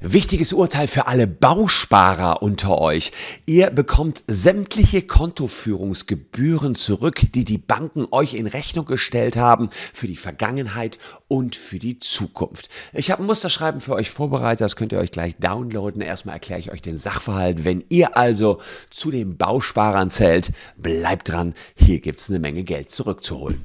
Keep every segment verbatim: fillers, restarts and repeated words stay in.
Wichtiges Urteil für alle Bausparer unter euch. Ihr bekommt sämtliche Kontoführungsgebühren zurück, die die Banken euch in Rechnung gestellt haben für die Vergangenheit und für die Zukunft. Ich habe ein Musterschreiben für euch vorbereitet, das könnt ihr euch gleich downloaden. Erstmal erkläre ich euch den Sachverhalt. Wenn ihr also zu den Bausparern zählt, bleibt dran, hier gibt es eine Menge Geld zurückzuholen.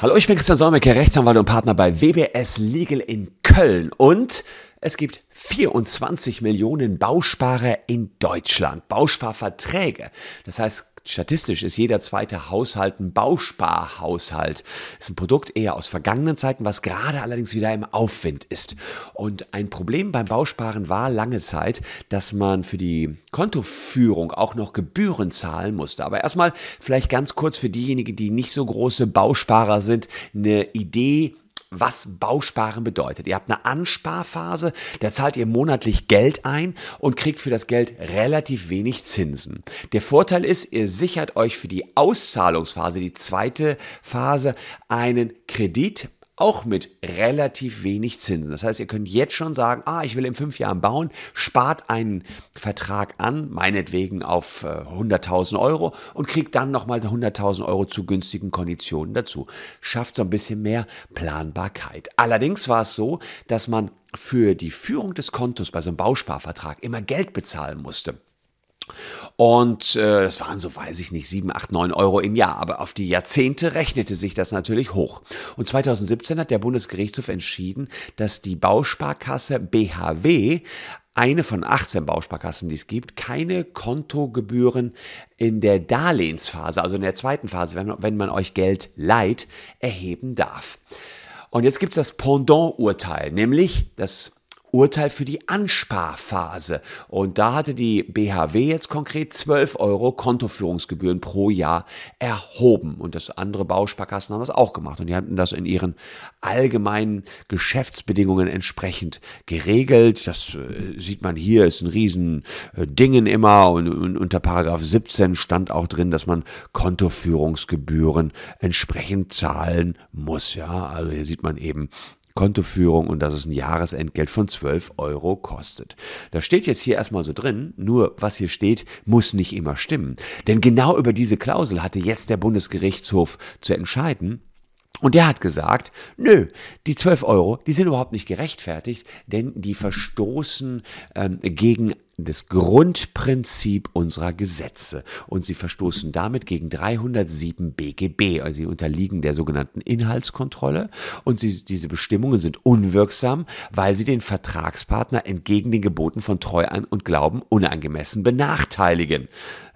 Hallo, ich bin Christian Solmecke, Rechtsanwalt und Partner bei W B S Legal in Köln und es gibt vierundzwanzig Millionen Bausparer in Deutschland, Bausparverträge. Das heißt, statistisch ist jeder zweite Haushalt ein Bausparhaushalt. Das ist ein Produkt eher aus vergangenen Zeiten, was gerade allerdings wieder im Aufwind ist. Und ein Problem beim Bausparen war lange Zeit, dass man für die Kontoführung auch noch Gebühren zahlen musste. Aber erstmal vielleicht ganz kurz für diejenigen, die nicht so große Bausparer sind, eine Idee, was Bausparen bedeutet. Ihr habt eine Ansparphase, da zahlt ihr monatlich Geld ein und kriegt für das Geld relativ wenig Zinsen. Der Vorteil ist, ihr sichert euch für die Auszahlungsphase, die zweite Phase, einen Kredit, auch mit relativ wenig Zinsen. Das heißt, ihr könnt jetzt schon sagen, ah, ich will in fünf Jahren bauen, spart einen Vertrag an, meinetwegen auf hunderttausend Euro und kriegt dann nochmal hunderttausend Euro zu günstigen Konditionen dazu. Schafft so ein bisschen mehr Planbarkeit. Allerdings war es so, dass man für die Führung des Kontos bei so einem Bausparvertrag immer Geld bezahlen musste. Und äh, das waren so, weiß ich nicht, sieben, acht, neun Euro im Jahr. Aber auf die Jahrzehnte rechnete sich das natürlich hoch. Und zweitausendsiebzehn hat der Bundesgerichtshof entschieden, dass die Bausparkasse B H W, eine von achtzehn Bausparkassen, die es gibt, keine Kontogebühren in der Darlehensphase, also in der zweiten Phase, wenn, wenn man euch Geld leiht, erheben darf. Und jetzt gibt es das Pendant-Urteil, nämlich das Urteil für die Ansparphase. Und da hatte die B H W jetzt konkret zwölf Euro Kontoführungsgebühren pro Jahr erhoben. Und das andere Bausparkassen haben das auch gemacht. Und die hatten das in ihren allgemeinen Geschäftsbedingungen entsprechend geregelt. Das äh, sieht man hier, ist ein riesen äh, Dingen immer. Und, und unter Paragraph siebzehn stand auch drin, dass man Kontoführungsgebühren entsprechend zahlen muss. Ja, also hier sieht man eben Kontoführung und dass es ein Jahresentgelt von zwölf Euro kostet. Das steht jetzt hier erstmal so drin, nur was hier steht, muss nicht immer stimmen. Denn genau über diese Klausel hatte jetzt der Bundesgerichtshof zu entscheiden. Und der hat gesagt, nö, die zwölf Euro, die sind überhaupt nicht gerechtfertigt, denn die verstoßen ähm, gegen das Grundprinzip unserer Gesetze. Und sie verstoßen damit gegen dreihundertsieben B G B. Also sie unterliegen der sogenannten Inhaltskontrolle. Und sie, diese Bestimmungen sind unwirksam, weil sie den Vertragspartner entgegen den Geboten von Treu und Glauben unangemessen benachteiligen.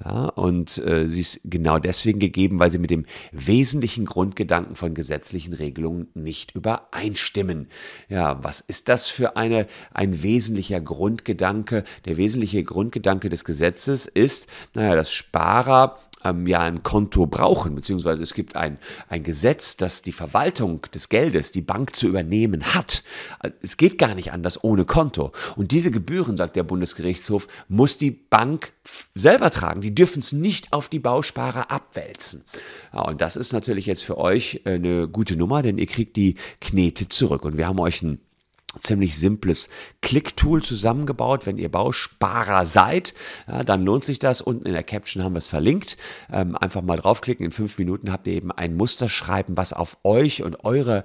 Ja, und äh, sie ist genau deswegen gegeben, weil sie mit dem wesentlichen Grundgedanken von gesetzlichen Regelungen nicht übereinstimmen. Ja, was ist das für eine, ein wesentlicher Grundgedanke? Der wesentliche Der wesentliche Grundgedanke des Gesetzes ist, naja, dass Sparer ähm, ja ein Konto brauchen, beziehungsweise es gibt ein, ein Gesetz, das die Verwaltung des Geldes, die Bank zu übernehmen hat. Es geht gar nicht anders ohne Konto. Und diese Gebühren, sagt der Bundesgerichtshof, muss die Bank selber tragen. Die dürfen es nicht auf die Bausparer abwälzen. Ja, und das ist natürlich jetzt für euch eine gute Nummer, denn ihr kriegt die Knete zurück. Und wir haben euch ein ziemlich simples Click-Tool zusammengebaut. Wenn ihr Bausparer seid, ja, dann lohnt sich das. Unten in der Caption haben wir es verlinkt. Ähm, einfach mal draufklicken. In fünf Minuten habt ihr eben ein Musterschreiben, was auf euch und eure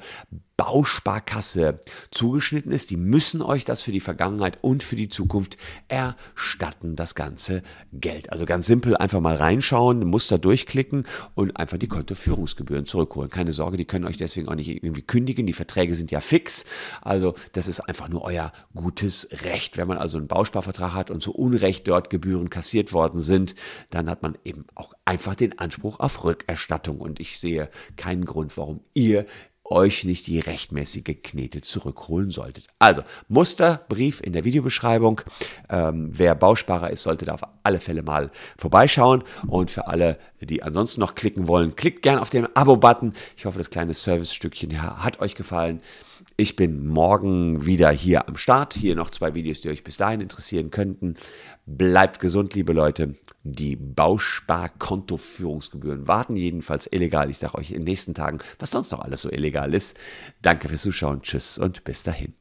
Bausparkasse zugeschnitten ist. Die müssen euch das für die Vergangenheit und für die Zukunft erstatten, das ganze Geld. Also ganz simpel, einfach mal reinschauen, ein Muster durchklicken und einfach die Kontoführungsgebühren zurückholen. Keine Sorge, die können euch deswegen auch nicht irgendwie kündigen. Die Verträge sind ja fix. Also das ist einfach nur euer gutes Recht. Wenn man also einen Bausparvertrag hat und zu Unrecht dort Gebühren kassiert worden sind, dann hat man eben auch einfach den Anspruch auf Rückerstattung. Und ich sehe keinen Grund, warum ihr euch nicht die rechtmäßige Knete zurückholen solltet. Also, Musterbrief in der Videobeschreibung. Ähm, wer Bausparer ist, sollte da auf alle Fälle mal vorbeischauen. Und für alle, die ansonsten noch klicken wollen, klickt gerne auf den Abo-Button. Ich hoffe, das kleine Service-Stückchen hat euch gefallen. ich bin morgen wieder hier am Start. Hier noch zwei Videos, die euch bis dahin interessieren könnten. Bleibt gesund, liebe Leute. Die Bausparkontoführungsgebühren warten jedenfalls illegal. Ich sage euch in den nächsten Tagen, was sonst noch alles so illegal ist. Danke fürs Zuschauen. Tschüss und bis dahin.